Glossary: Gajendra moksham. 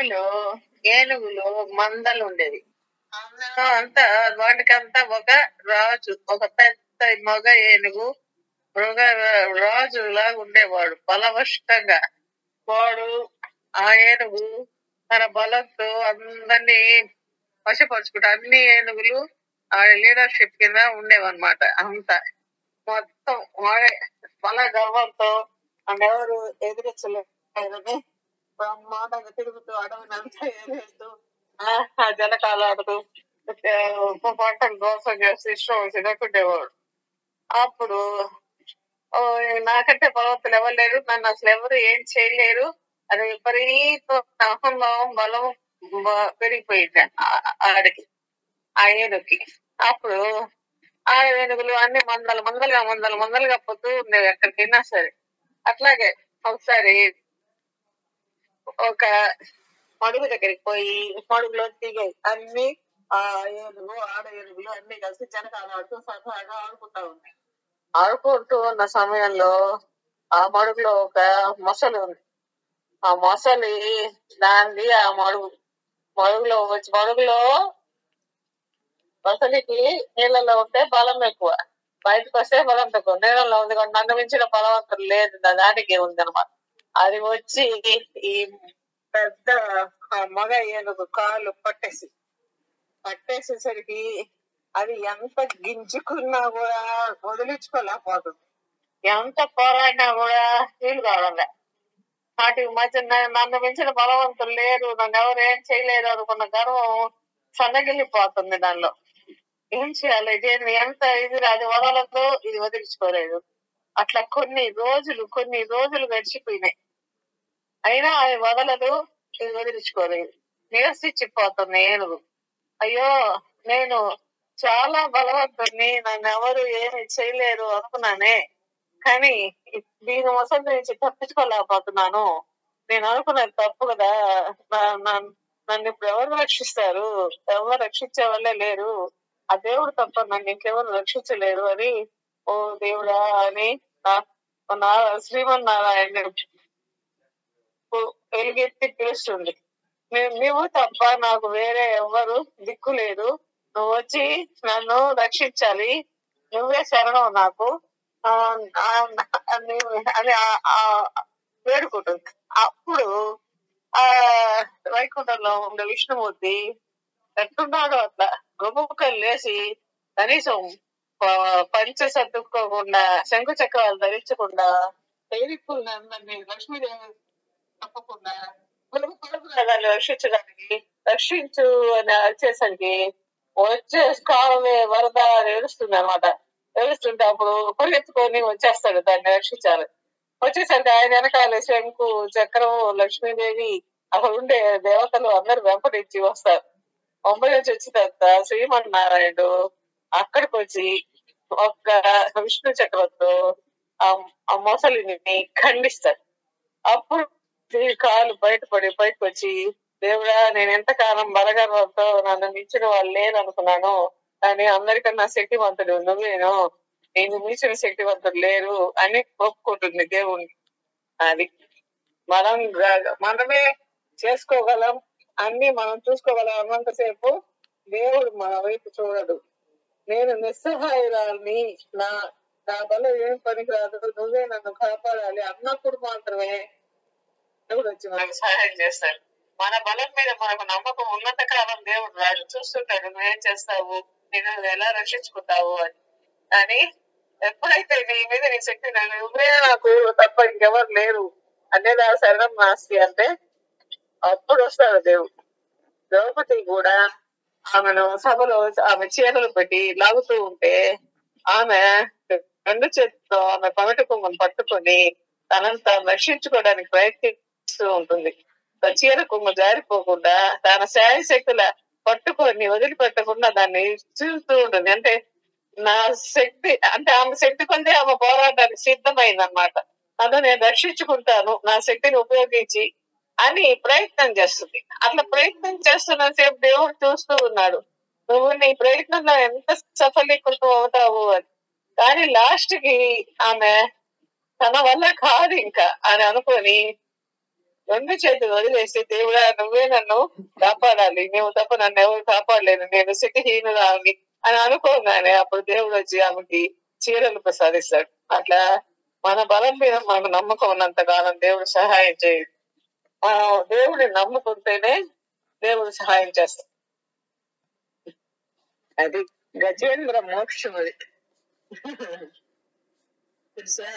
అడవిలో ఏనుగులు మందలు ఉండేది. అందరూ అంతా వాటికంతా ఒక రాజు, ఒక పెద్ద మగ ఏనుగు మృగ రాజు లాగా ఉండేవాడు బలవష్టంగా. వాడు ఆ ఏనుగు తన బలంతో అందరినీ వశపరుచుకుంటా, అన్ని ఏనుగులు ఆడ లీడర్షిప్ కింద ఉండేవన్నమాట. అంతా మొత్తం బల గర్వంతో ఎవరు ఎదిరించలేదని బ్రహ్మాండంగా తిరుగుతూ అడవిని అంతా ఎదిరిస్తూ జలకాలు ఆడుతూ పంటలు దోసం చేస్తూ ఇష్టం వచ్చి దక్కుండేవాడు. అప్పుడు నాకంటే బలవంతులు ఎవరు లేరు, నన్ను అసలు ఎవరు ఏం చేయలేరు అది విపరీత అహంభావం బలం పెరిగిపోయింది ఆడికి, ఆ ఏనుగుకి. అప్పుడు ఆ ఏనుగులు అన్ని మందలుగా పోతూ ఉండేవి ఎక్కడికైనా సరే. అట్లాగే ఒకసారి ఒక మడుగు దగ్గరికి పోయి మడుగులో దిగాయి అన్ని ఆ ఏనుగు ఆడ ఏనుగులు అన్ని కలిసి జనకాలు ఆడుతూ సరఫరాగా ఆడుకుంటా ఉన్నాయి. ఆడుకుంటూ ఉన్న సమయంలో ఆ మడుగులో ఒక మొసలు ఉంది. ఆ మొసలి దాన్ని ఆ మడుగులో వచ్చి, మడుగులో మొసలికి నీళ్ళలో ఉంటే బలం ఎక్కువ, బయటకు వస్తే బలం తక్కువ. నీళ్ళలో ఉంది కానీ నన్ను మించిన బలవంతులు లేదు దానికి ఉంది అనమాట. అది వచ్చి ఈ పెద్ద మగ ఏనుగు కాళ్ళు పట్టేసేసరికి అది ఎంత గింజుకున్నా కూడా వదిలించుకోలేకపోతుంది, ఎంత పోరాడినా కూడా వీలు కావాలి. వాటికి మధ్య నన్ను మించిన బలవంతులు లేరు, నన్ను ఎవరు ఏం చేయలేరు అనుకున్న గర్వం సన్నగిలిపోతుంది దానిలో. ఏం చేయాలి, ఎంత ఇది అది వదలదు, ఇది వదిలించుకోలేదు. అట్లా కొన్ని రోజులు గడిచిపోయినాయి, అయినా అది వదలదు, ఇది వదిలించుకోలేదు. నిరసించిపోతుంది ఏనుగు, అయ్యో నేను చాలా బలవంతుని, నన్ను ఎవరు ఏమి చేయలేరు అనుకున్నానే, కానీ దీని మొసలు నుంచి తప్పించుకోలేకపోతున్నాను, నేను అనుకున్నది తప్పు కదా, నన్ను ఇప్పుడు ఎవరు రక్షిస్తారు, ఎవరు రక్షించే వాళ్ళే లేరు, ఆ దేవుడు తప్ప నన్ను ఇంకెవరు రక్షించలేరు అని ఓ దేవుడా అని శ్రీమన్నారాయణ వెలుగెత్తి పిలుస్తుంది. నువ్వు తప్ప నాకు వేరే ఎవ్వరు దిక్కు లేదు, నువ్వు వచ్చి నన్ను రక్షించాలి, నువ్వే శరణం నాకు అని వేడుకుంటుంది. అప్పుడు ఆ వైకుంఠంలో ఉండే విష్ణుమూర్తి ఎట్టున్నాడు అట్లా గొప్పలు లేసి, కనీసం పంచ సర్దుకోకుండా శంకు చక్రాలు ధరించకుండా తేలిక్కులు అందరినీ లక్ష్మీదేవి తప్పకుండా దాన్ని రక్షించు అని వచ్చేసరికి వచ్చే కాలమే వరద అని ఏడుస్తుంది అనమాట. ఏడుస్తుంటే అప్పుడు పరిగెత్తుకొని వచ్చేస్తాడు దాన్ని రక్షించాలి. వచ్చేసరికి ఆయన వెనకాల శంకు చక్రం లక్ష్మీదేవి అక్కడ ఉండే దేవతలు అందరు వెంపడించి వస్తారు. వెంపడించి వచ్చిన తర్వాత శ్రీమన్నారాయణుడు అక్కడికి వచ్చి ఒక్క విష్ణు చక్రంతో ఆ మొసలిని ఖండిస్తాడు. అప్పుడు కాలు బయటకు వచ్చి, దేవుడా నేను ఎంతకాలం బలగర్వంతో నన్ను మించిన వాళ్ళు లేరనుకున్నాను, కానీ అందరికన్నా శక్తివంతుడు నువ్వేను, నేను మించిన శక్తివంతుడు లేరు అని ఒప్పుకుంటుంది దేవుణ్ణి. అది మనమే చేసుకోగలం, అన్ని మనం చూసుకోగలం అన్నంతసేపు దేవుడు మన వైపు చూడడు. నేను నిస్సహాయురాల్ని, నా వల్ల ఏం పనికి రాదు, నువ్వే నన్ను కాపాడాలి అన్నప్పుడు మాత్రమే దేవుడు వచ్చి మనకు సహాయం చేస్తాడు. మన బలం మీద మనకు నమ్మకం ఉన్నంత కాలం దేవుడు రాడు, చూస్తుంటాడు నువ్వేం చేస్తావు, నేను ఎలా రక్షించుకుంటావు అని. కానీ ఎప్పుడైతే నీ మీద నీ శక్తి నువ్వే నాకు తప్ప ఇంకెవరు లేరు అనేది ఆ శరణం నాస్తి అంటే అప్పుడు వస్తాడు దేవుడు. ద్రౌపది కూడా ఆమెను సభలో ఆమె చీరలు పెట్టి లాగుతూ ఉంటే ఆమె రెండు చేతితో ఆమె పమిట కొమ్మను పట్టుకొని తనను తాను రక్షించుకోవడానికి ప్రయత్నిస్తూ ఉంటుంది. చీర కొమ్మ జారిపోకుండా తన శారీ శక్తుల పట్టుకొని వదిలిపెట్టకుండా దాన్ని చూస్తూ ఉంటుంది. అంటే నా శక్తి అంటే ఆమె శక్తి కొందే ఆమె పోరాటానికి సిద్ధమైంది అనమాట. అదో నేను రక్షించుకుంటాను నా శక్తిని ఉపయోగించి అని ప్రయత్నం చేస్తుంది. అట్లా ప్రయత్నం చేస్తున్న సేపు దేవుడు చూస్తూ ఉన్నాడు, నువ్వు నీ ప్రయత్నంలో ఎంత సఫలీకృతం అవుతావు అని. కానీ లాస్ట్ కి ఆమె తన వల్ల కాదు ఇంకా అని అనుకొని రెండు చేతులు వదిలేసి, దేవుడా నువ్వే నన్ను కాపాడాలి, నువ్వు తప్ప నన్ను ఎవరు కాపాడలేదు, నేను శక్తిహీనురాని అని అనుకోగానే అప్పుడు దేవుడు వచ్చి ఆమెకి చీరలు ప్రసాదిస్తాడు. అట్లా మన బలం మీద మనకు నమ్మకం ఉన్నంత కాలం దేవుడు సహాయం చేయడు. మనం దేవుడిని నమ్ముకుంటేనే దేవుడు సహాయం చేస్తాడు. అది గజేంద్ర మోక్షం. అది తెలుసా?